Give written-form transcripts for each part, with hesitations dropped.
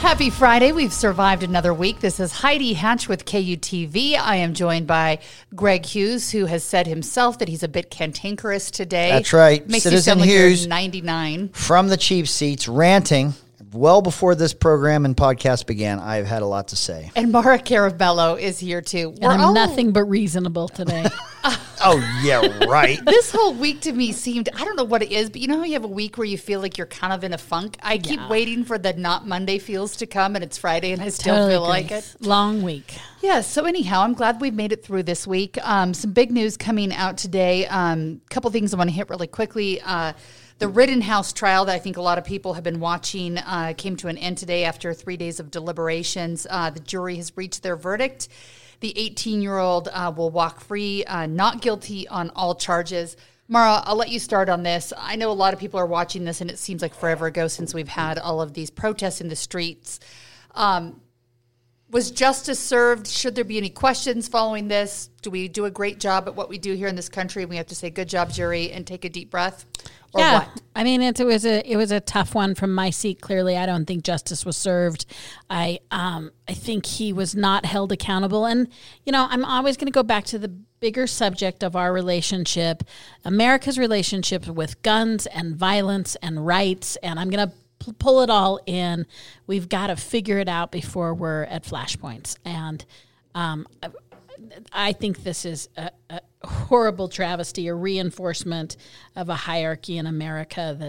Happy Friday. We've survived another week. This is Heidi Hatch with KUTV. I am joined by Greg Hughes, who has said himself that he's a bit cantankerous today. That's right. Makes Citizen you sound Hughes, like you're 99. From the cheap seats, ranting. Well before this program and podcast began, I've had a lot to say. And Mara Carabello is here, too. And I'm nothing but reasonable today. Oh, yeah, right. This whole week to me seemed, I don't know what it is, but you know how you have a week where you feel like you're kind of in a funk? I keep waiting for the not Monday feels to come, and it's Friday, and I still feel like it. Long week. Yeah, so anyhow, I'm glad we've made it through this week. Some big news coming out today. A couple things I want to hit really quickly. The Rittenhouse trial that I think a lot of people have been watching came to an end today after 3 days of deliberations. The jury has reached their verdict. The 18-year-old will walk free, not guilty on all charges. Mara, I'll let you start on this. I know a lot of people are watching this, and it seems like forever ago since we've had all of these protests in the streets. Was justice served? Should there be any questions following this? Do we do a great job at what we do here in this country? We have to say, good job, jury, and take a deep breath. Or yeah, what? I mean, it was a tough one from my seat. Clearly, I don't think justice was served. I think he was not held accountable. And, you know, I'm always going to go back to the bigger subject of our relationship, America's relationship with guns and violence and rights. And I'm going to pull it all in. We've got to figure it out before we're at flashpoints. And I think this is a horrible travesty, a reinforcement of a hierarchy in America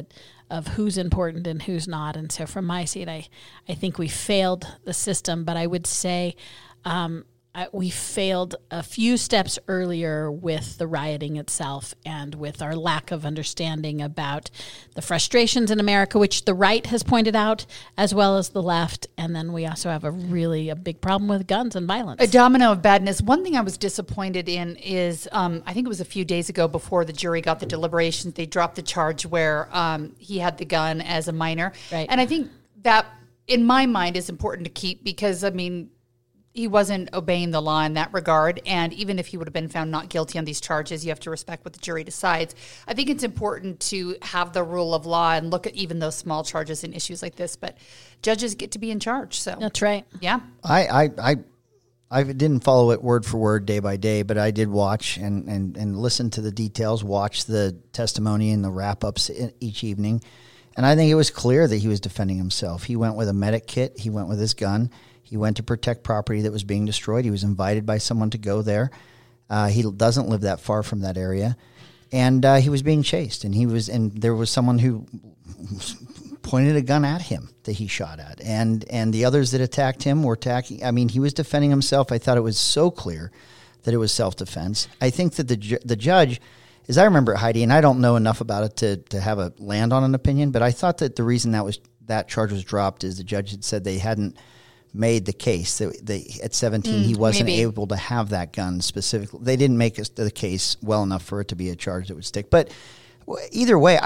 of who's important and who's not. And so from my seat, I think we failed the system, but I would say we failed a few steps earlier with the rioting itself and with our lack of understanding about the frustrations in America, which the right has pointed out, as well as the left. And then we also have a really big problem with guns and violence. A domino of badness. One thing I was disappointed in is, I think it was a few days ago before the jury got the deliberations, they dropped the charge where he had the gun as a minor. Right. And I think that, in my mind, is important to keep because, I mean, he wasn't obeying the law in that regard, and even if he would have been found not guilty on these charges, you have to respect what the jury decides. I think it's important to have the rule of law and look at even those small charges and issues like this, but judges get to be in charge. So that's right. Yeah. I didn't follow it word for word, day by day, but I did watch and listen to the details, watch the testimony and the wrap-ups each evening, and I think it was clear that he was defending himself. He went with a medic kit. He went with his gun. He went to protect property that was being destroyed. He was invited by someone to go there. He doesn't live that far from that area. And he was being chased. And there was someone who pointed a gun at him that he shot at. And the others that attacked him were attacking. I mean, he was defending himself. I thought it was so clear that it was self-defense. I think that the judge, as I remember it, Heidi, and I don't know enough about it to have a land on an opinion, but I thought that the reason that charge was dropped is the judge had said they hadn't made the case that at 17 he wasn't able to have that gun specifically. They didn't make the case well enough for it to be a charge that would stick. But either way,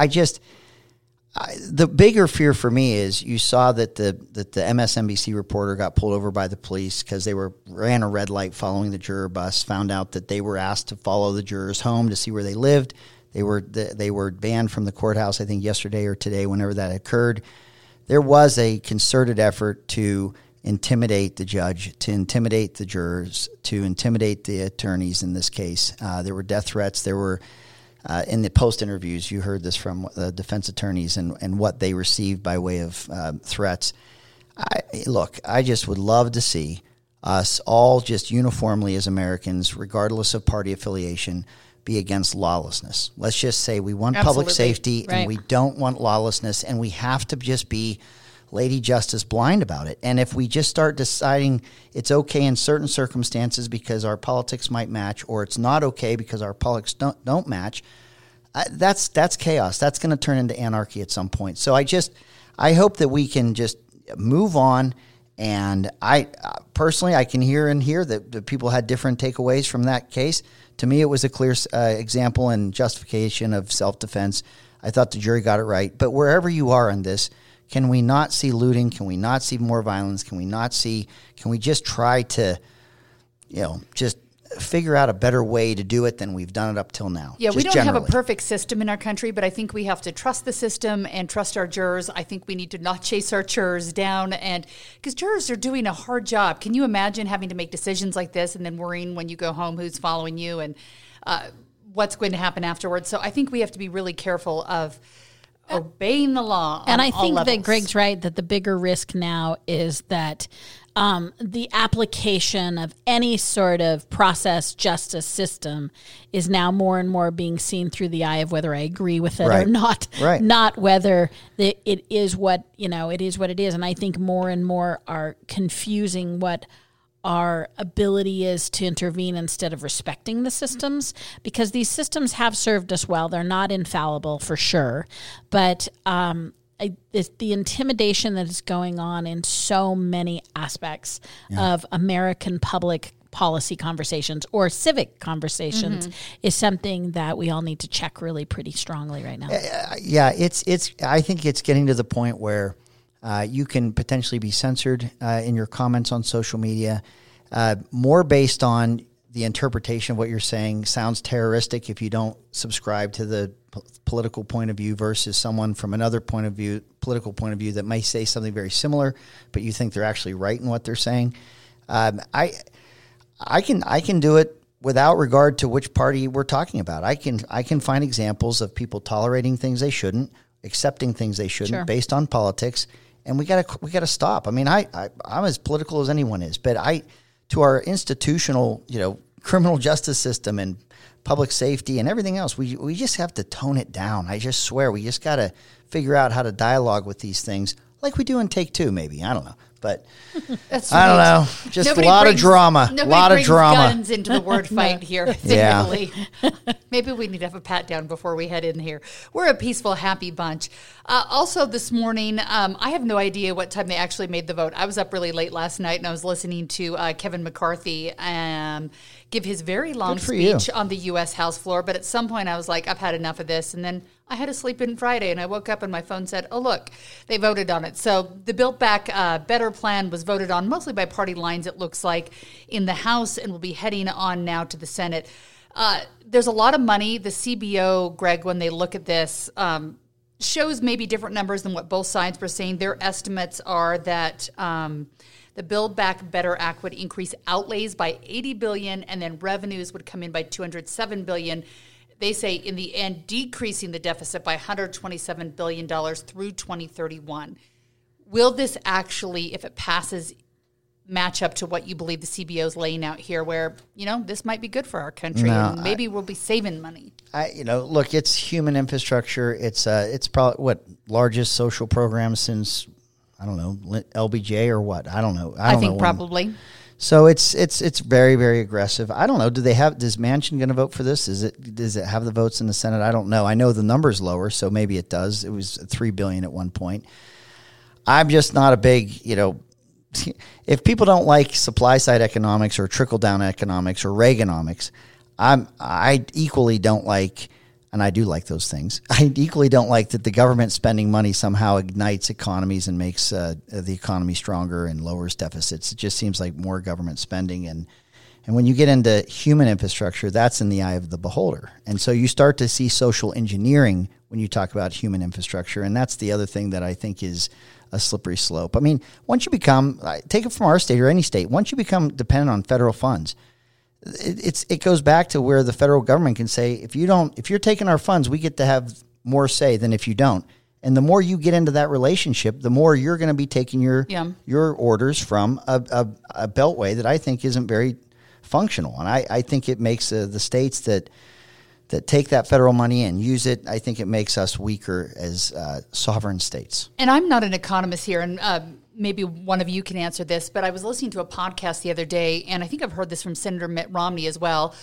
the bigger fear for me is you saw that the MSNBC reporter got pulled over by the police because they ran a red light following the juror bus. Found out that they were asked to follow the jurors home to see where they lived. They were banned from the courthouse. I think yesterday or today, whenever that occurred, there was a concerted effort to intimidate the judge, to intimidate the jurors, to intimidate the attorneys in this case. There were death threats. There were, in the post interviews, you heard this from the defense attorneys and what they received by way of threats. I just would love to see us all just uniformly as Americans, regardless of party affiliation, be against lawlessness. Let's just say we want public safety and we don't want lawlessness, and we have to just be Lady Justice blind about it. And if we just start deciding it's okay in certain circumstances because our politics might match, or it's not okay because our politics don't match, That's chaos. That's going to turn into anarchy at some point. So I hope that we can just move on. And I personally, I can hear and hear that people had different takeaways from that case. To me, it was a clear example and justification of self-defense. I thought the jury got it right. But wherever you are in this, can we not see looting? Can we not see more violence? Can we just try to, just figure out a better way to do it than we've done it up till now? Yeah, we don't have a perfect system in our country, but I think we have to trust the system and trust our jurors. I think we need to not chase our jurors down, and because jurors are doing a hard job. Can you imagine having to make decisions like this and then worrying when you go home who's following you and what's going to happen afterwards? So I think we have to be really careful of obeying the law on all levels. And I think that Greg's right that the bigger risk now is that the application of any sort of process justice system is now more and more being seen through the eye of whether I agree with it or not, not whether it is what, it is what it is. And I think more and more are confusing what our ability is to intervene instead of respecting the systems, because these systems have served us well. They're not infallible for sure, but the intimidation that is going on in so many aspects of American public policy conversations or civic conversations is something that we all need to check really pretty strongly right now. I think it's getting to the point where you can potentially be censored in your comments on social media, more based on the interpretation of what you're saying sounds terroristic if you don't subscribe to the political point of view versus someone from another point of view, political point of view that may say something very similar, but you think they're actually right in what they're saying. I can do it without regard to which party we're talking about. I can find examples of people tolerating things they shouldn't, accepting things they shouldn't based on politics, and we gotta stop. I mean, I'm as political as anyone is, but to our institutional, criminal justice system and public safety and everything else, we just have to tone it down. I just swear we just got to figure out how to dialogue with these things like we do in Take Two, maybe. I don't know. But I don't know. Just a lot of drama. A lot of drama. Nobody brings guns into the word fight here. Yeah. Maybe we need to have a pat down before we head in here. We're a peaceful, happy bunch. Also this morning, I have no idea what time they actually made the vote. I was up really late last night and I was listening to Kevin McCarthy give his very long speech on the U.S. House floor. But at some point I was like, I've had enough of this. And then I had a sleep-in Friday, and I woke up and my phone said, oh, look, they voted on it. So the Build Back Better plan was voted on mostly by party lines, it looks like, in the House, and will be heading on now to the Senate. There's a lot of money. The CBO, Greg, when they look at this, shows maybe different numbers than what both sides were saying. Their estimates are that the Build Back Better Act would increase outlays by $80 billion, and then revenues would come in by $207 billion. They say, in the end, decreasing the deficit by $127 billion through 2031. Will this actually, if it passes, match up to what you believe the CBO is laying out here, where, this might be good for our country, and maybe we'll be saving money? Look, it's human infrastructure. It's probably, largest social program since, I don't know, LBJ or what? I don't know. I think probably. So it's very, very aggressive. I don't know. Is Manchin going to vote for this? Does it have the votes in the Senate? I don't know. I know the number's lower, so maybe it does. It was $3 billion at one point. I'm just not a big, if people don't like supply side economics or trickle down economics or Reaganomics, I equally don't like, and I do like those things. I equally don't like that the government spending money somehow ignites economies and makes the economy stronger and lowers deficits. It just seems like more government spending. And when you get into human infrastructure, that's in the eye of the beholder. And so you start to see social engineering when you talk about human infrastructure. And that's the other thing that I think is a slippery slope. I mean, once you become, take it from our state or any state, once you become dependent on federal funds, it goes back to where the federal government can say, if you're taking our funds, we get to have more say than if you don't. And the more you get into that relationship, the more you're going to be taking your orders from a beltway that I think isn't very functional. And I think it makes the states that take that federal money and use it, I think it makes us weaker as sovereign states. And I'm not an economist here, and maybe one of you can answer this, but I was listening to a podcast the other day, and I think I've heard this from Senator Mitt Romney as well.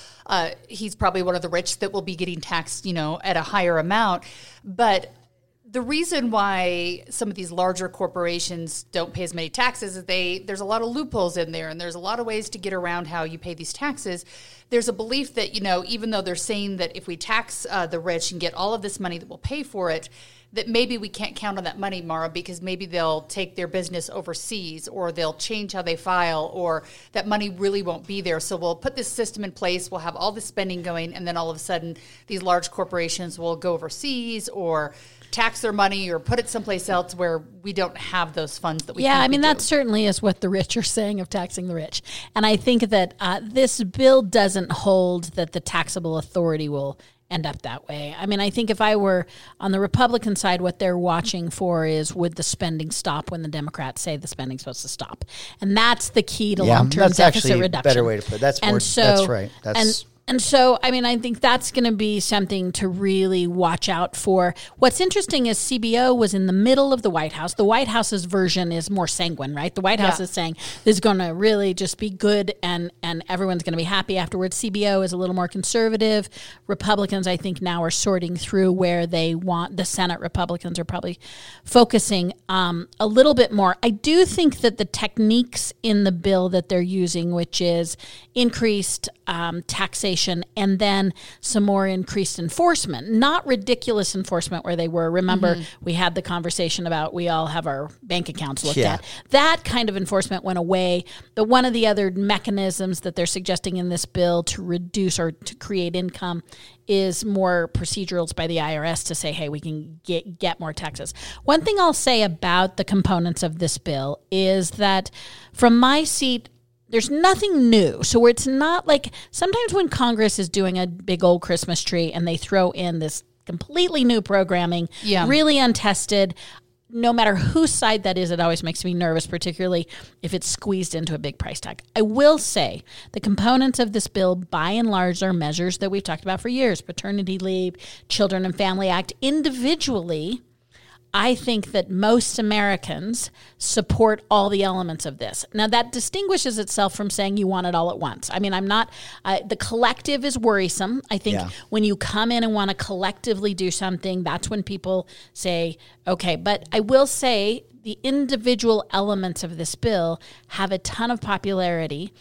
He's probably one of the rich that will be getting taxed, you know, at a higher amount. But the reason why some of these larger corporations don't pay as many taxes is there's a lot of loopholes in there, and there's a lot of ways to get around how you pay these taxes. There's a belief that, you know, even though they're saying that if we tax the rich and get all of this money that we'll pay for it, that maybe we can't count on that money, Mara, because maybe they'll take their business overseas, or they'll change how they file, or that money really won't be there. So we'll put this system in place, we'll have all this spending going, and then all of a sudden these large corporations will go overseas or tax their money or put it someplace else where we don't have those funds that we can. Yeah, I mean, that certainly is what the rich are saying of taxing the rich. And I think that this bill doesn't hold that the taxable authority will end up that way. I mean, I think if I were on the Republican side, what they're watching for is, would the spending stop when the Democrats say the spending's supposed to stop? And that's the key to long-term deficit reduction. Yeah, that's actually a better way to put it. That's right. And so, I mean, I think that's going to be something to really watch out for. What's interesting is CBO was in the middle of the White House. The White House's version is more sanguine, right? The White House is saying this is going to really just be good, and everyone's going to be happy afterwards. CBO is a little more conservative. Republicans, I think, now are sorting through where they want. The Senate Republicans are probably focusing a little bit more. I do think that the techniques in the bill that they're using, which is increased taxation, and then some more increased enforcement, not ridiculous enforcement where they were. Remember, we had the conversation about we all have our bank accounts looked at. That kind of enforcement went away. But one of the other mechanisms that they're suggesting in this bill to reduce or to create income is more procedurals by the IRS to say, hey, we can get more taxes. One thing I'll say about the components of this bill is that from my seat, there's nothing new. So it's not like sometimes when Congress is doing a big old Christmas tree and they throw in this completely new programming, really untested, no matter whose side that is, it always makes me nervous, particularly if it's squeezed into a big price tag. I will say the components of this bill, by and large, are measures that we've talked about for years. Paternity leave, Children and Family Act. Individually, I think that most Americans support all the elements of this. Now, that distinguishes itself from saying you want it all at once. I mean, I'm not the collective is worrisome. I think when you come in and want to collectively do something, that's when people say, okay. But I will say the individual elements of this bill have a ton of popularity.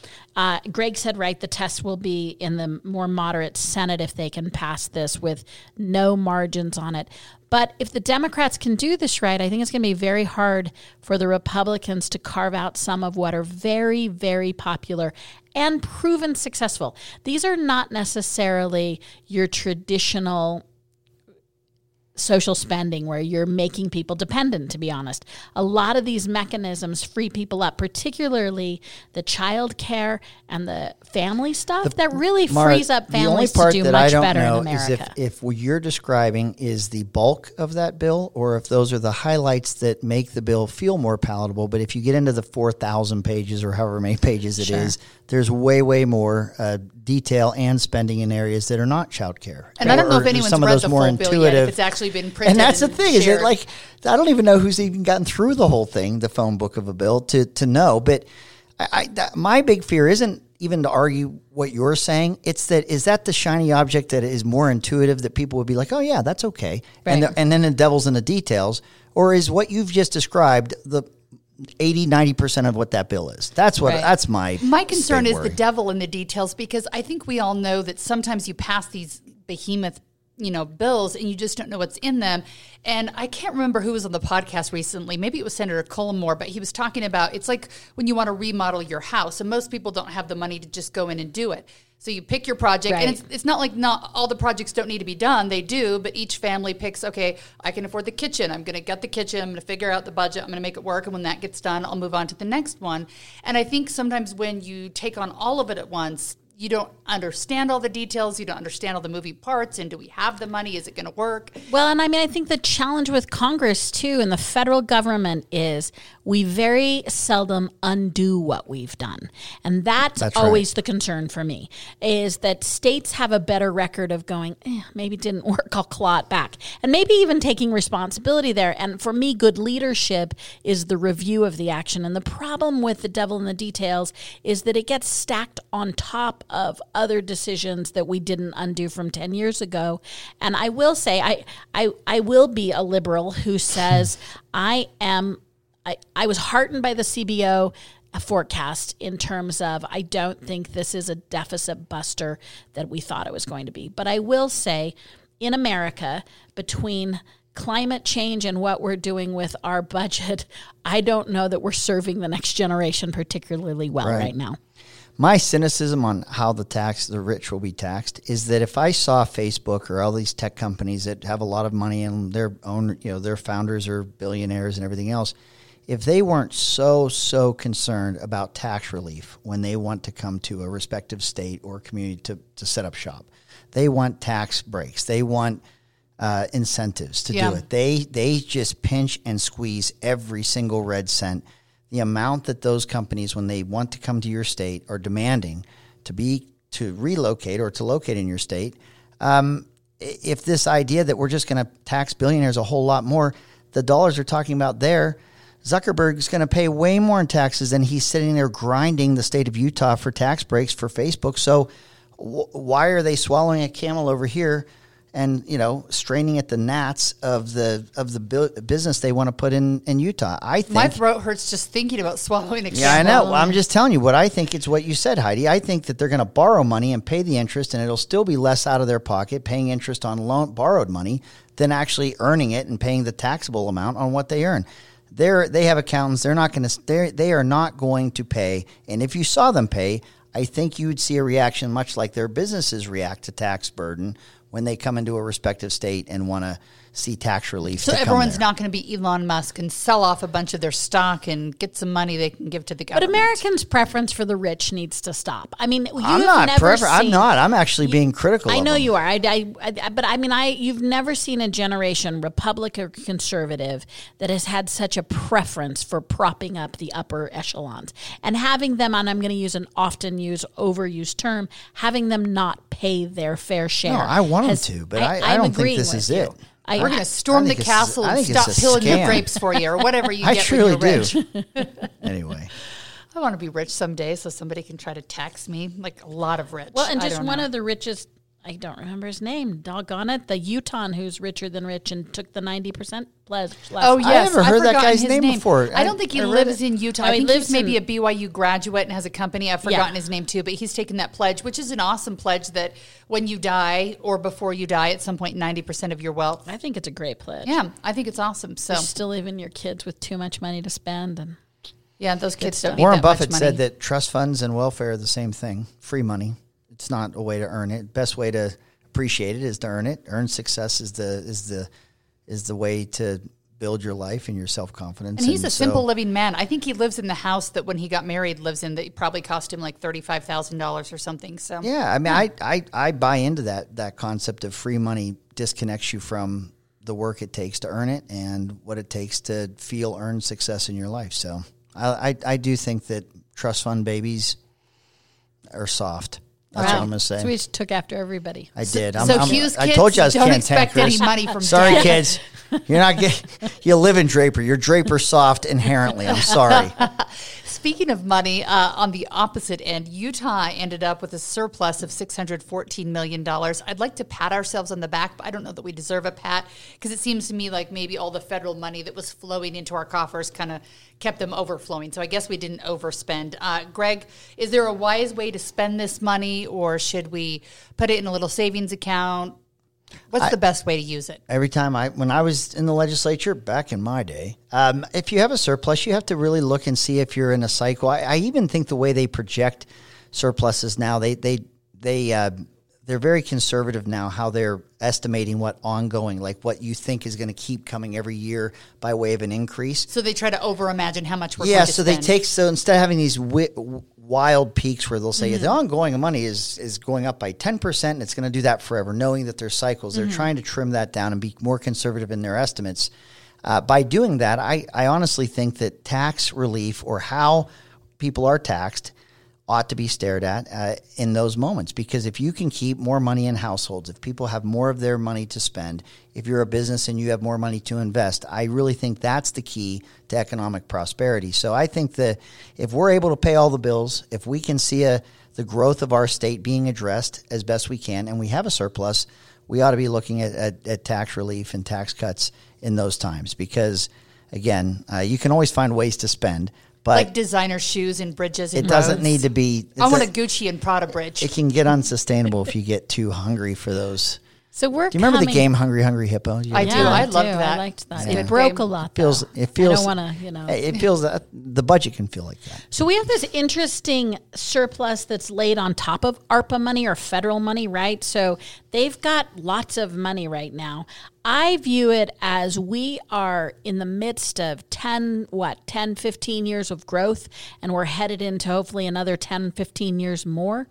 Greg said, right, the test will be in the more moderate Senate if they can pass this with no margins on it. But if the Democrats can do this right, I think it's going to be very hard for the Republicans to carve out some of what are very, very popular and proven successful. These are not necessarily your traditional social spending where you're making people dependent, to be honest. A lot of these mechanisms free people up, particularly the child care and the family stuff that really frees up families to do much better in America. The only part that I don't know is if what you're describing is the bulk of that bill or if those are the highlights that make the bill feel more palatable. But if you get into the 4,000 pages or however many pages it is, there's way, way more detail and spending in areas that are not child care. And I don't know if anyone's read the full bill yet, if it's actually been printed. And that's the thing, is it like, I don't even know who's even gotten through the whole thing, the phone book of a bill, to know. But my big fear isn't even to argue what you're saying. It's that, is that the shiny object that is more intuitive that people would be like, oh yeah, that's okay. Right. And then the devil's in the details. Or is what you've just described the 80-90% of what that bill is. That's my concern is the devil in the details, because I think we all know that sometimes you pass these behemoth, bills and you just don't know what's in them. And I can't remember who was on the podcast recently. Maybe it was Senator Cullimore, but he was talking about, it's like when you want to remodel your house and most people don't have the money to just go in and do it. So you pick your project, and it's not like not all the projects don't need to be done. They do, but each family picks, okay, I can afford the kitchen. I'm going to get the kitchen. I'm going to figure out the budget. I'm going to make it work. And when that gets done, I'll move on to the next one. And I think sometimes when you take on all of it at once, you don't understand all the details. You don't understand all the moving parts. And do we have the money? Is it going to work? Well, and I mean, I think the challenge with Congress, too, and the federal government is we very seldom undo what we've done. And that's always right. The concern for me is that states have a better record of going, maybe it didn't work. I'll claw it back. And maybe even taking responsibility there. And for me, good leadership is the review of the action. And the problem with the devil in the details is that it gets stacked on top of other decisions that we didn't undo from 10 years ago. And I will say, I will be a liberal who says I was heartened by the CBO forecast in terms of I don't think this is a deficit buster that we thought it was going to be. But I will say in America, between climate change and what we're doing with our budget, I don't know that we're serving the next generation particularly well right now. My cynicism on how the rich will be taxed is that if I saw Facebook or all these tech companies that have a lot of money and their own, their founders are billionaires and everything else, if they weren't so concerned about tax relief when they want to come to a respective state or community to set up shop, they want tax breaks. They want incentives to do it. They just pinch and squeeze every single red cent. The amount that those companies, when they want to come to your state, are demanding to relocate or to locate in your state, if this idea that we're just going to tax billionaires a whole lot more, the dollars you're talking about there, Zuckerberg's going to pay way more in taxes than he's sitting there grinding the state of Utah for tax breaks for Facebook. So why are they swallowing a camel over here and straining at the gnats of the business they want to put in Utah? I think my throat hurts just thinking about swallowing a camel. Yeah, I know. Well, I'm just telling you what I think. It's what you said, Heidi. I think that they're going to borrow money and pay the interest, and it'll still be less out of their pocket paying interest on borrowed money than actually earning it and paying the taxable amount on what they earn. They have accountants. They're not going to. They are not going to pay. And if you saw them pay, I think you would see a reaction much like their businesses react to tax burden when they come into a respective state and want to see tax relief. So everyone's not going to be Elon Musk and sell off a bunch of their stock and get some money they can give to the government. But Americans' preference for the rich needs to stop. I mean, I'm actually being critical. I know you are. You've never seen a generation, Republican or conservative, that has had such a preference for propping up the upper echelons and having them, and I'm going to use an often used, overused term, having them not pay their fair share. No, I want them to, but I don't think this is it. We're going to storm the castle and stop peeling the grapes for you or whatever you get when you're rich. I truly do. Anyway. I want to be rich someday so somebody can try to tax me, like a lot of rich. Well, and just one of the richest, I don't remember his name, doggone it, the Utahn who's richer than rich and took the 90% pledge. Oh, yes. I've never heard that guy's name before. I don't think he lives in Utah. I think he's maybe a BYU graduate and has a company. I've forgotten his name, too, but he's taken that pledge, which is an awesome pledge that when you die or before you die at some point, 90% of your wealth. I think it's a great pledge. Yeah, I think it's awesome. So you're still leaving your kids with too much money to spend. And yeah, those kids don't need that much money. Warren Buffett said that trust funds and welfare are the same thing, free money. It's not a way to earn it. Best way to appreciate it is to earn it. Earn success is the way to build your life and your self-confidence. And he's a simple living man. I think he lives in the house that when he got married lives in that probably cost him like $35,000 or something. So yeah, I mean, I buy into that concept of free money disconnects you from the work it takes to earn it and what it takes to earn success in your life. So I do think that trust fund babies are soft. That's what I'm going to say. So we just took after everybody. I did. Hughes kids, I told you I was don't expect any money from sorry, Dad. Kids. You're not you live in Draper. You're Draper soft inherently. I'm sorry. Speaking of money, on the opposite end, Utah ended up with a surplus of $614 million. I'd like to pat ourselves on the back, but I don't know that we deserve a pat because it seems to me like maybe all the federal money that was flowing into our coffers kind of kept them overflowing. So I guess we didn't overspend. Greg, is there a wise way to spend this money or should we put it in a little savings account? What's the best way to use it? Every time when I was in the legislature back in my day, if you have a surplus, you have to really look and see if you're in a cycle. I even think the way they project surpluses now, they're very conservative now how they're estimating what ongoing, like what you think is going to keep coming every year by way of an increase. So they try to over-imagine how much we're going to spend. So instead of having these wild peaks where they'll say the ongoing money is going up by 10% and it's going to do that forever, knowing that there's cycles. They're trying to trim that down and be more conservative in their estimates. By doing that, I honestly think that tax relief or how people are taxed ought to be stared at in those moments, because if you can keep more money in households, if people have more of their money to spend, if you're a business and you have more money to invest, I really think that's the key to economic prosperity. So I think that if we're able to pay all the bills, if we can see the growth of our state being addressed as best we can, and we have a surplus, we ought to be looking at tax relief and tax cuts in those times, because, again, you can always find ways to spend. But like designer shoes and bridges and roads. It doesn't need to be. I want a Gucci and Prada bridge. It can get unsustainable if you get too hungry for those. So do you remember the game Hungry Hungry Hippo? I loved that. I liked that. Yeah. It broke a lot. It feels. I don't want to. It feels that the budget can feel like that. So we have this interesting surplus that's laid on top of ARPA money or federal money, right? So they've got lots of money right now. I view it as we are in the midst of 15 years of growth, and we're headed into hopefully another 10, 15 years more.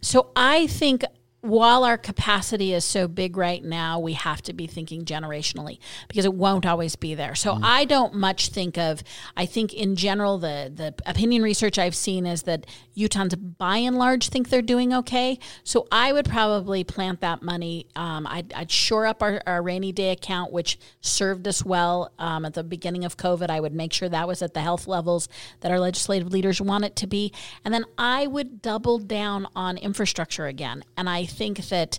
So I think while our capacity is so big right now, we have to be thinking generationally because it won't always be there. So I don't much think of, I think in general, the opinion research I've seen is that Utahns by and large think they're doing okay. So I would probably plant that money. I'd shore up our rainy day account, which served us well at the beginning of COVID. I would make sure that was at the health levels that our legislative leaders want it to be. And then I would double down on infrastructure again. And I think that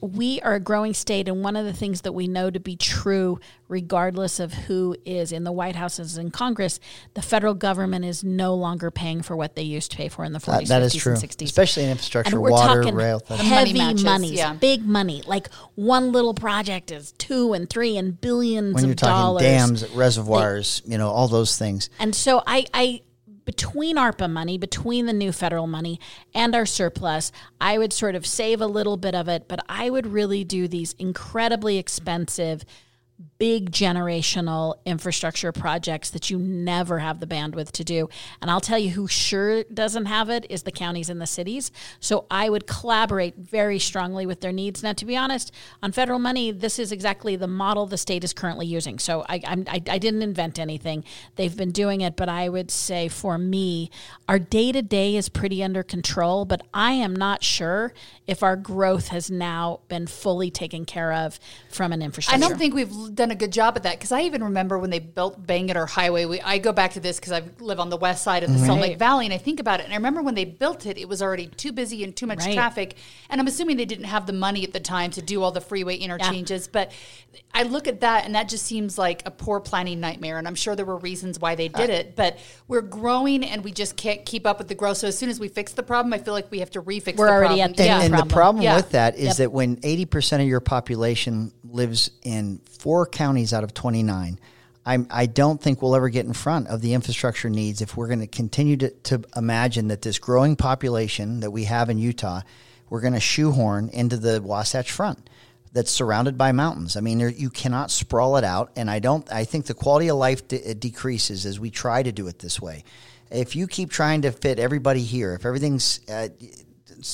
we are a growing state, and one of the things that we know to be true, regardless of who is in the White House and in Congress, the federal government is no longer paying for what they used to pay for in the 40s, that 50s, is true. And 60s. Especially in infrastructure, and we're water, talking rail, things. Heavy money, big money. Like one little project is $2 and $3 and billions of dollars. When you're talking dams, reservoirs, all those things. And so I between ARPA money, between the new federal money and our surplus, I would sort of save a little bit of it, but I would really do these incredibly expensive, big generational infrastructure projects that you never have the bandwidth to do. And I'll tell you who sure doesn't have it is the counties and the cities. So I would collaborate very strongly with their needs. Now, to be honest, on federal money, this is exactly the model the state is currently using. So I didn't invent anything. They've been doing it, but I would say for me, our day-to-day is pretty under control, but I am not sure if our growth has now been fully taken care of from an infrastructure. I don't think we've done a good job at that, because I even remember when they built Bangor Highway. I go back to this because I live on the west side of the Salt Lake Valley, and I think about it, and I remember when they built it, it was already too busy and too much traffic, and I'm assuming they didn't have the money at the time to do all the freeway interchanges, but I look at that, and that just seems like a poor planning nightmare, and I'm sure there were reasons why they did it, but we're growing, and we just can't keep up with the growth, so as soon as we fix the problem, I feel like we have to refix the problem. We're already at the problem. And the problem with that is that when 80% of your population lives in 4 counties out of 29, I don't think we'll ever get in front of the infrastructure needs if we're going to continue to imagine that this growing population that we have in Utah, we're going to shoehorn into the Wasatch Front that's surrounded by mountains. I mean, you cannot sprawl it out, and I think the quality of life decreases as we try to do it this way. If you keep trying to fit everybody here, if everything's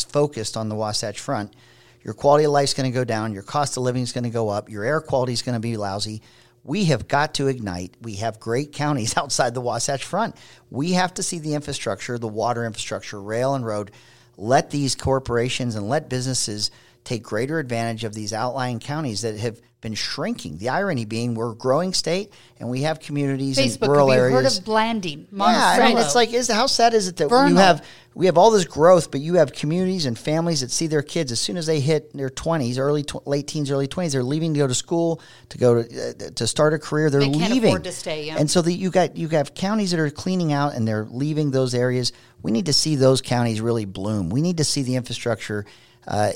focused on the Wasatch Front, your quality of life is going to go down. Your cost of living is going to go up. Your air quality is going to be lousy. We have got to ignite. We have great counties outside the Wasatch Front. We have to see the infrastructure, the water infrastructure, rail and road. Let these corporations and let businesses take greater advantage of these outlying counties that have been shrinking. The irony being we're a growing state and we have communities in rural areas. Have you heard of Blanding? Monticello. I mean, it's like, how sad is it that we have all this growth, but you have communities and families that see their kids as soon as they hit their 20s, late teens, early 20s, they're leaving to go to school, to go to start a career. They're leaving. They can't afford to stay. Yeah. And so you have counties that are cleaning out and they're leaving those areas. We need to see those counties really bloom. We need to see the infrastructure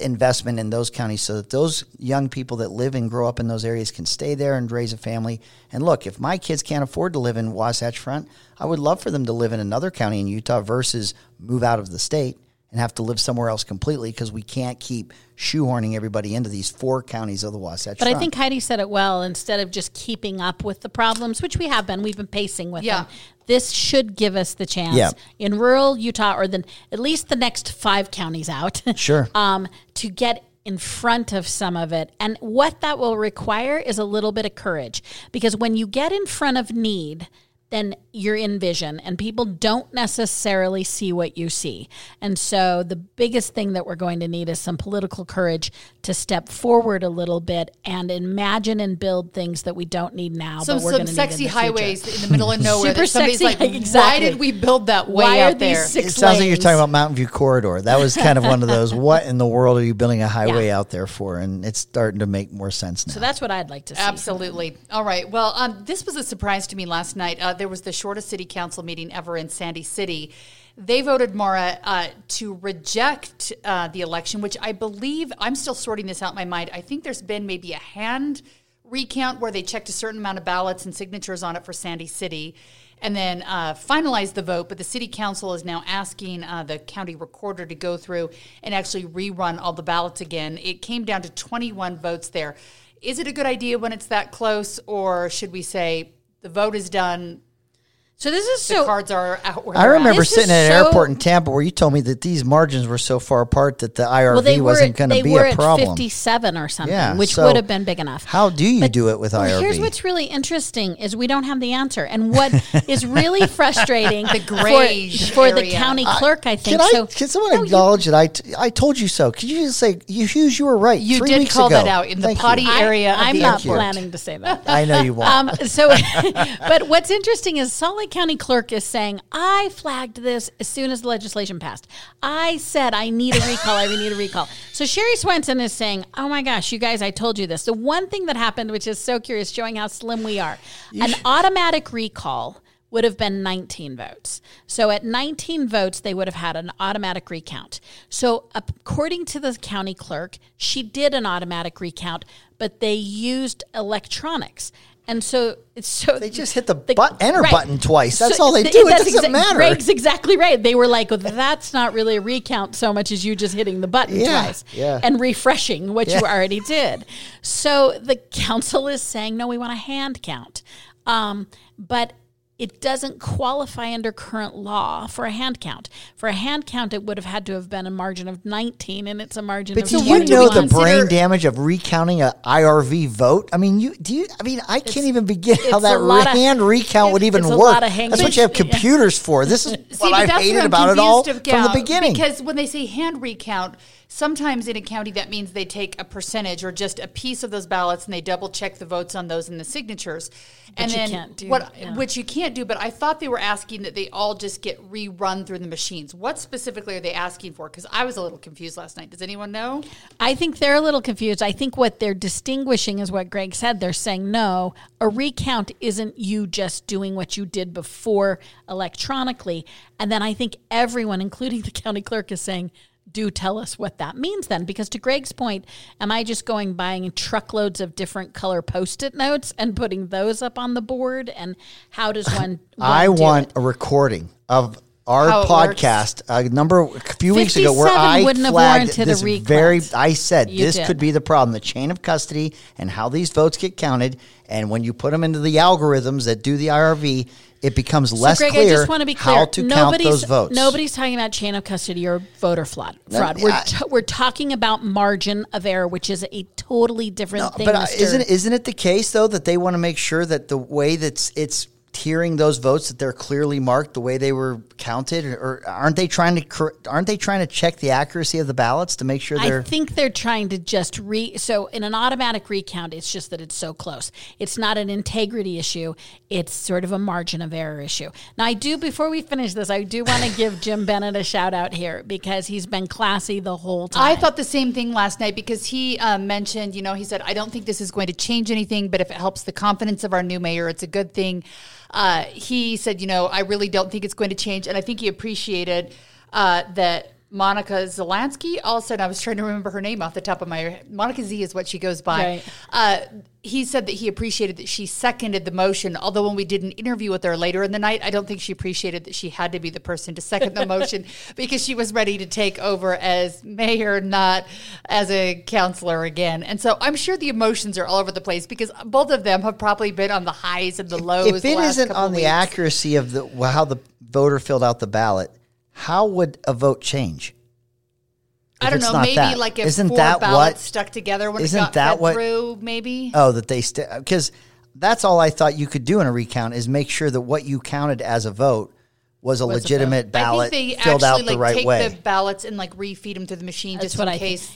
investment in those counties so that those young people that live and grow up in those areas can stay there and raise a family. And look, if my kids can't afford to live in Wasatch Front, I would love for them to live in another county in Utah versus move out of the state and have to live somewhere else completely because we can't keep shoehorning everybody into these four counties of the Wasatch Front. But I think Heidi said it well. Instead of just keeping up with the problems, which we have been, we've been pacing with them. This should give us the chance in rural Utah, or then at least the next five counties out, to get in front of some of it. And what that will require is a little bit of courage, because when you get in front of need, then you're in vision, and people don't necessarily see what you see. And so the biggest thing that we're going to need is some political courage to step forward a little bit and imagine and build things that we don't need now. So but we're some sexy highways in the middle of nowhere. Super sexy. Like, why did we build that way out there? It sounds like you're talking about Mountain View Corridor. That was kind of one of those, what in the world are you building a highway out there for? And it's starting to make more sense now. So that's what I'd like to see. Absolutely. All right. Well, this was a surprise to me last night. There was the shortest city council meeting ever in Sandy City. They voted, Mara, to reject the election, which I believe, I'm still sorting this out in my mind, I think there's been maybe a hand recount where they checked a certain amount of ballots and signatures on it for Sandy City, and then finalized the vote. But the city council is now asking the county recorder to go through and actually rerun all the ballots again. It came down to 21 votes there. Is it a good idea when it's that close, or should we say the vote is done? So this is the cards are out. I remember sitting at an airport in Tampa where you told me that these margins were so far apart that the IRV wasn't going to be a problem. They were at 57 or something, which would have been big enough. How do you do it with IRV? Here's what's really interesting is we don't have the answer. And what is really frustrating the for the county clerk, I think. Can someone acknowledge that I told you so? Could you just say, Hughes, you were right. You did call that out in the potty area. I'm not planning to say that. I know you won't. But what's interesting is Salt Lake County clerk is saying, I flagged this as soon as the legislation passed. I said, I need a recall. I need a recall. So Sherry Swenson is saying, oh my gosh, you guys, I told you this. The one thing that happened, which is so curious, showing how slim we are, an automatic recall would have been 19 votes. So at 19 votes, they would have had an automatic recount. So according to the county clerk, she did an automatic recount, but they used electronics. And so they just hit the enter button twice. That's all they do. It doesn't matter. Greg's exactly right. They were like, well, that's not really a recount so much as you just hitting the button twice and refreshing what you already did. So the council is saying, no, we want a hand count. But it doesn't qualify under current law for a hand count. For a hand count, it would have had to have been a margin of 19, and it's a margin of 21. But do you know the brain damage of recounting an IRV vote? I mean, I can't even begin how that hand recount would even work. That's what you have computers for. This is what I've hated about it all from the beginning. Because when they say hand recount, sometimes in a county that means they take a percentage or just a piece of those ballots and they double check the votes on those and the signatures. Which you can't do, but I thought they were asking that they all just get rerun through the machines. What specifically are they asking for? Because I was a little confused last night. Does anyone know? I think they're a little confused. I think what they're distinguishing is what Greg said. They're saying, no, a recount isn't you just doing what you did before electronically. And then I think everyone, including the county clerk, is saying, do tell us what that means then, because to Greg's point, am I just going buying truckloads of different color Post-it notes and putting those up on the board? And how does one? I want a recording of our podcast. A few weeks ago, where I flagged this very. I said this could be the problem: the chain of custody and how these votes get counted, and when you put them into the algorithms that do the IRV. It becomes less clear, I just want to be clear how to count those votes. Nobody's talking about chain of custody or voter fraud. We're talking about margin of error, which is a totally different thing. But isn't it the case, though, that they want to make sure that the way that it's tiering those votes, that they're clearly marked the way they were counted? Or aren't they trying to check the accuracy of the ballots to make sure they're... I think they're trying to just So in an automatic recount, it's just that it's so close. It's not an integrity issue. It's sort of a margin of error issue. Now, before we finish this, I do want to give Jim Bennett a shout out here because he's been classy the whole time. I thought the same thing last night because he mentioned, he said, I don't think this is going to change anything, but if it helps the confidence of our new mayor, it's a good thing. He said, I really don't think it's going to change. And I think he appreciated that Monica Zelansky. All of a sudden, I was trying to remember her name off the top of my head. Monica Z is what she goes by. Right. He said that he appreciated that she seconded the motion, although when we did an interview with her later in the night, I don't think she appreciated that she had to be the person to second the motion because she was ready to take over as mayor, not as a counselor again. And so I'm sure the emotions are all over the place because both of them have probably been on the highs and the lows. If it isn't on the accuracy of how the voter filled out the ballot, how would a vote change? I don't know. Maybe that. Like if isn't four that ballots what, stuck together when isn't it got that what, through, maybe? Oh, that they – because that's all I thought you could do in a recount is make sure that what you counted as a vote was a legitimate ballot filled out the right way. I think they actually take the ballots and like refeed them through the machine just in case.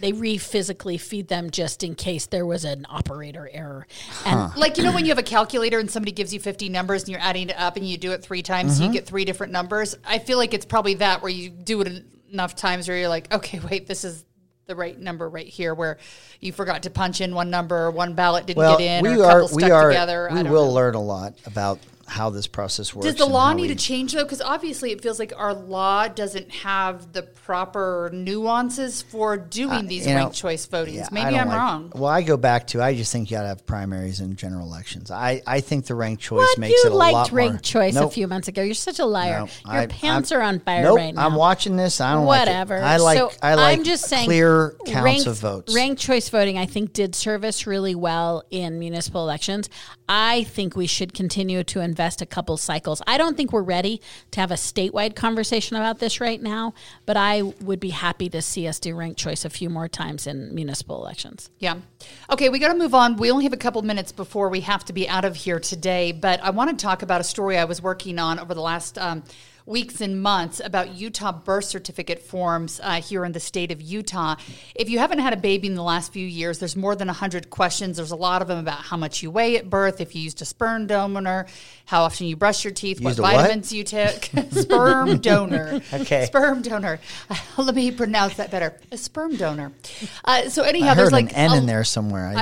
They re-physically feed them just in case there was an operator error. And like, you know when you have a calculator and somebody gives you 50 numbers and you're adding it up and you do it three times so you get three different numbers? I feel like it's probably that where you do it – enough times where you're like, okay, wait, this is the right number right here where you forgot to punch in one number or one ballot didn't get in or a couple stuck together. We will learn a lot about how this process works. Does the law need to change, though? Because obviously it feels like our law doesn't have the proper nuances for doing these ranked choice votings. Yeah, maybe I'm wrong. Well, I go back to I just think you got to have primaries and general elections. I think the ranked choice makes it a lot more. You liked ranked choice a few months ago. You're such a liar. No, your pants are on fire right now. I'm watching this. I don't like it. I like I'm just saying clear counts of votes. Ranked choice voting, I think, did service really well in municipal elections. I think we should continue to invest a couple cycles. I don't think we're ready to have a statewide conversation about this right now, but I would be happy to see us do ranked choice a few more times in municipal elections. Yeah. Okay, we got to move on. We only have a couple minutes before we have to be out of here today, but I want to talk about a story I was working on over the last weeks and months about Utah birth certificate forms here in the state of Utah. If you haven't had a baby in the last few years, there's more than 100 questions. There's a lot of them about how much you weigh at birth, if you used a sperm donor, how often you brush your teeth, what vitamins you took. Sperm donor. Okay. Sperm donor. Let me pronounce that better. A sperm donor. So anyhow, I heard there's like an N in there somewhere.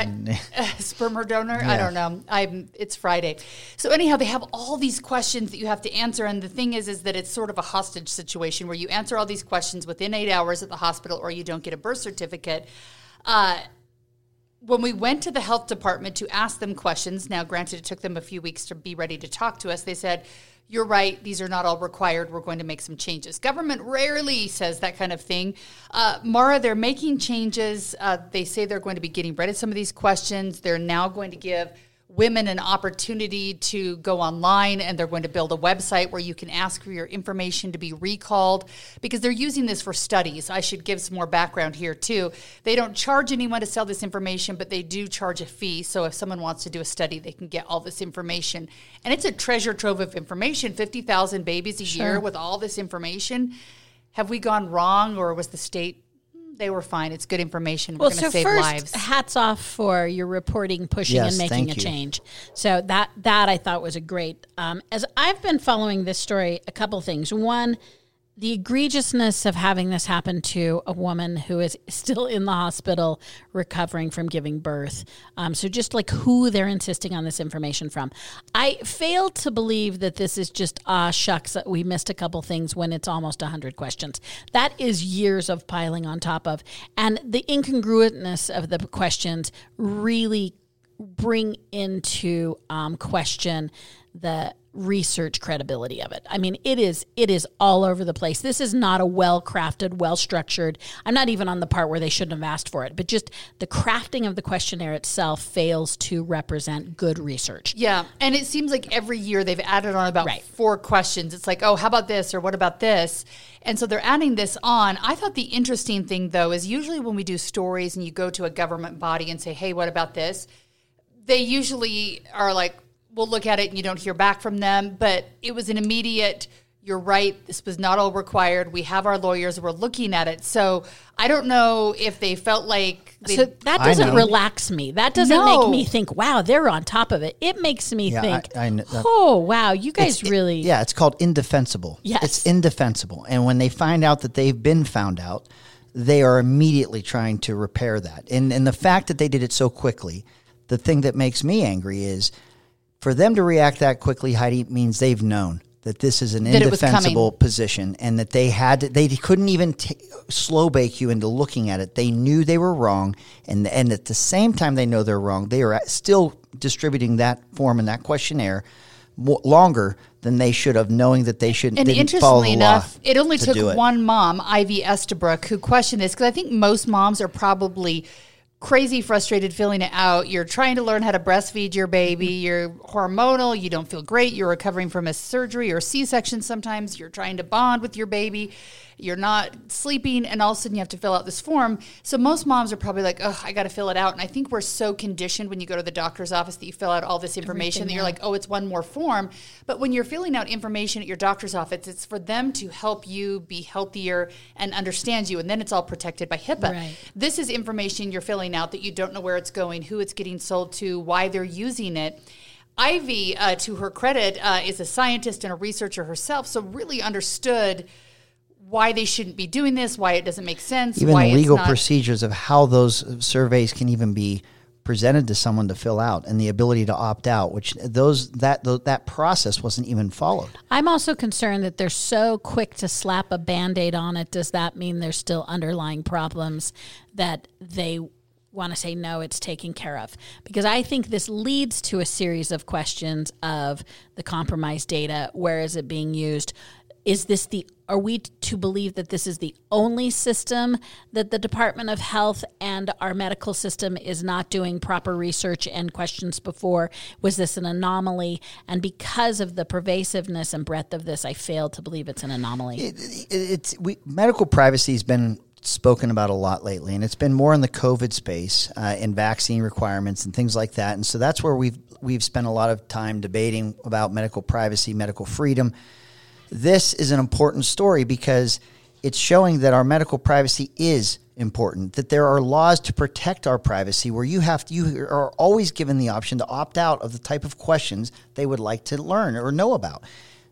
Sperm donor? Yeah. I don't know. It's Friday. So anyhow, they have all these questions that you have to answer, and the thing is that it's sort of a hostage situation where you answer all these questions within 8 hours at the hospital or you don't get a birth certificate. When we went to the health department to ask them questions, now granted it took them a few weeks to be ready to talk to us, they said, you're right, these are not all required, we're going to make some changes. Government rarely says that kind of thing. Mara, they're making changes. They say they're going to be getting rid of some of these questions. They're now going to give women an opportunity to go online, and they're going to build a website where you can ask for your information to be recalled because they're using this for studies. I should give some more background here too. They don't charge anyone to sell this information, but they do charge a fee. So if someone wants to do a study, they can get all this information. And it's a treasure trove of information, 50,000 babies a year with all this information. Have we gone wrong, or was the state... They were fine. It's good information. We're going to save lives. Hats off for your reporting, pushing, and making a change. So that I thought was a great. As I've been following this story, a couple things. One, the egregiousness of having this happen to a woman who is still in the hospital recovering from giving birth. So just like who they're insisting on this information from. I fail to believe that this is just, shucks, we missed a couple things when it's almost 100 questions. That is years of piling on top of. And the incongruentness of the questions really bring into question the research credibility of it. I mean, it is all over the place. This is not a well-crafted, well-structured. I'm not even on the part where they shouldn't have asked for it, but just the crafting of the questionnaire itself fails to represent good research. Yeah, and it seems like every year they've added on about four questions. It's like, oh, how about this, or what about this? And so they're adding this on. I thought the interesting thing, though, is usually when we do stories and you go to a government body and say, hey, what about this? They usually are like, we'll look at it and you don't hear back from them. But it was an immediate, you're right, this was not all required. We have our lawyers. We're looking at it. So I don't know if they felt like... So that doesn't relax me. That doesn't make me think, wow, they're on top of it. It makes me think, oh, wow, you guys really... it's called indefensible. Yes. It's indefensible. And when they find out that they've been found out, they are immediately trying to repair that. And the fact that they did it so quickly, the thing that makes me angry is... For them to react that quickly, Heidi, means they've known. that this is an indefensible position, and that they had to, they couldn't even slow bake you into looking at it. They knew they were wrong, and at the same time they know they're wrong, they are still distributing that form and that questionnaire longer than they should have, knowing that they shouldn't. And interestingly enough, it only took one mom, Ivy Estabrook, who questioned this, because I think most moms are probably crazy, frustrated, feeling it out. You're trying to learn how to breastfeed your baby. You're hormonal. You don't feel great. You're recovering from a surgery or C-section sometimes. You're trying to bond with your baby. You're not sleeping, and all of a sudden you have to fill out this form. So most moms are probably like, oh, I got to fill it out. And I think we're so conditioned when you go to the doctor's office that you fill out all this information that you're like, oh, it's one more form. But when you're filling out information at your doctor's office, it's for them to help you be healthier and understand you. And then it's all protected by HIPAA. Right. This is information you're filling out that you don't know where it's going, who it's getting sold to, why they're using it. Ivy, to her credit, is a scientist and a researcher herself, so really understood why they shouldn't be doing this, why it doesn't make sense. Even the legal procedures of how those surveys can even be presented to someone to fill out, and the ability to opt out, which that process wasn't even followed. I'm also concerned that they're so quick to slap a Band-Aid on it. Does that mean there's still underlying problems that they want to say, no, it's taken care of? Because I think this leads to a series of questions of the compromised data. Where is it being used? Are we to believe that this is the only system, that the Department of Health and our medical system is not doing proper research and questions before? Was this an anomaly? And because of the pervasiveness and breadth of this, I fail to believe it's an anomaly. Medical privacy has been spoken about a lot lately, and it's been more in the COVID space and vaccine requirements and things like that. And so that's where we've spent a lot of time debating about medical privacy, medical freedom. This is an important story because it's showing that our medical privacy is important, that there are laws to protect our privacy where you are always given the option to opt out of the type of questions they would like to learn or know about.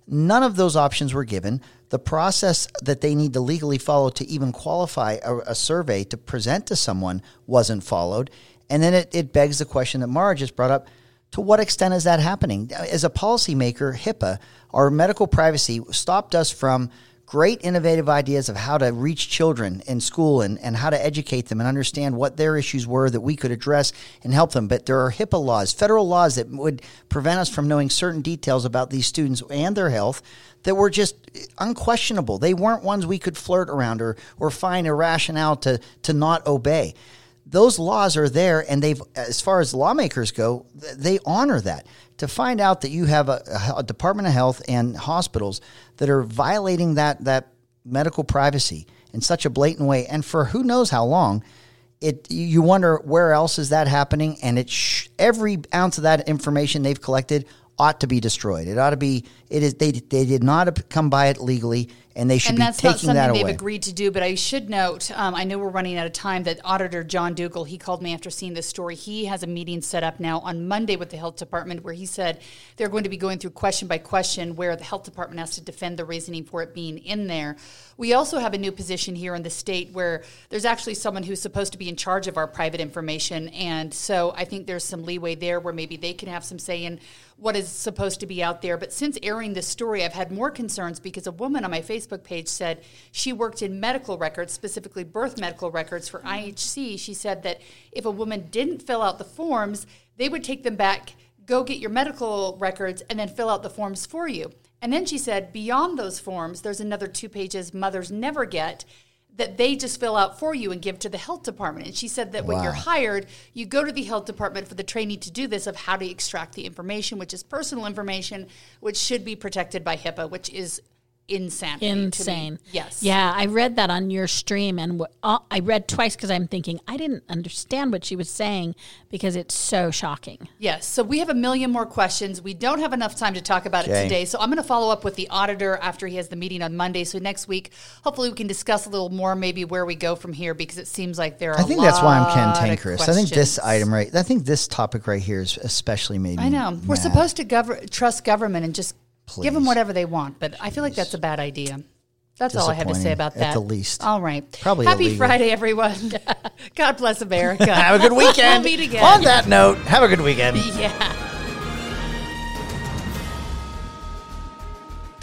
None of those options were given. The process that they need to legally follow to even qualify a survey to present to someone wasn't followed. And then it begs the question that Mara just brought up. To what extent is that happening? As a policymaker, HIPAA, our medical privacy, stopped us from great innovative ideas of how to reach children in school and how to educate them and understand what their issues were that we could address and help them. But there are HIPAA laws, federal laws, that would prevent us from knowing certain details about these students and their health that were just unquestionable. They weren't ones we could flirt around or find a rationale to not obey. Those laws are there, and they've, as far as lawmakers go, they honor that. To find out that you have a Department of Health and hospitals that are violating that medical privacy in such a blatant way, and for who knows how long, you wonder where else is that happening, and every ounce of that information they've collected ought to be destroyed. It ought to be. It is. They did not come by it legally, and they should be taking that away. And that's not something they've agreed to do. But I should note, I know we're running out of time, that Auditor John Dougal, he called me after seeing this story. He has a meeting set up now on Monday with the health department, where he said they're going to be going through question by question, where the health department has to defend the reasoning for it being in there. We also have a new position here in the state where there's actually someone who's supposed to be in charge of our private information, and so I think there's some leeway there where maybe they can have some say in what is supposed to be out there. But since airing this story, I've had more concerns, because a woman on my Facebook page said she worked in medical records, specifically birth medical records for IHC. She said that if a woman didn't fill out the forms, they would take them back, go get your medical records, and then fill out the forms for you. And then she said, beyond those forms, there's another 2 pages mothers never get, that they just fill out for you and give to the health department. And she said that when you're hired, you go to the health department for the training to do this, of how to extract the information, which is personal information, which should be protected by HIPAA, which is insane. Yes. Yeah, I read that on your stream, and I read twice because I'm thinking I didn't understand what she was saying, because it's so shocking. Yes, so we have a million more questions. We don't have enough time to talk about it today, so I'm going to follow up with the auditor after he has the meeting on Monday. So next week, hopefully we can discuss a little more maybe where we go from here, because it seems like there are a lot of questions. I think that's why I'm cantankerous. I think this item I think this topic right here is especially maybe. I know. We're supposed to trust government and just give them whatever they want, but I feel like that's a bad idea. That's all I have to say about that. At the least. All right. Probably Happy illegal. Friday, everyone. God bless America. Have a good weekend. We'll meet again. On that note, have a good weekend. Yeah.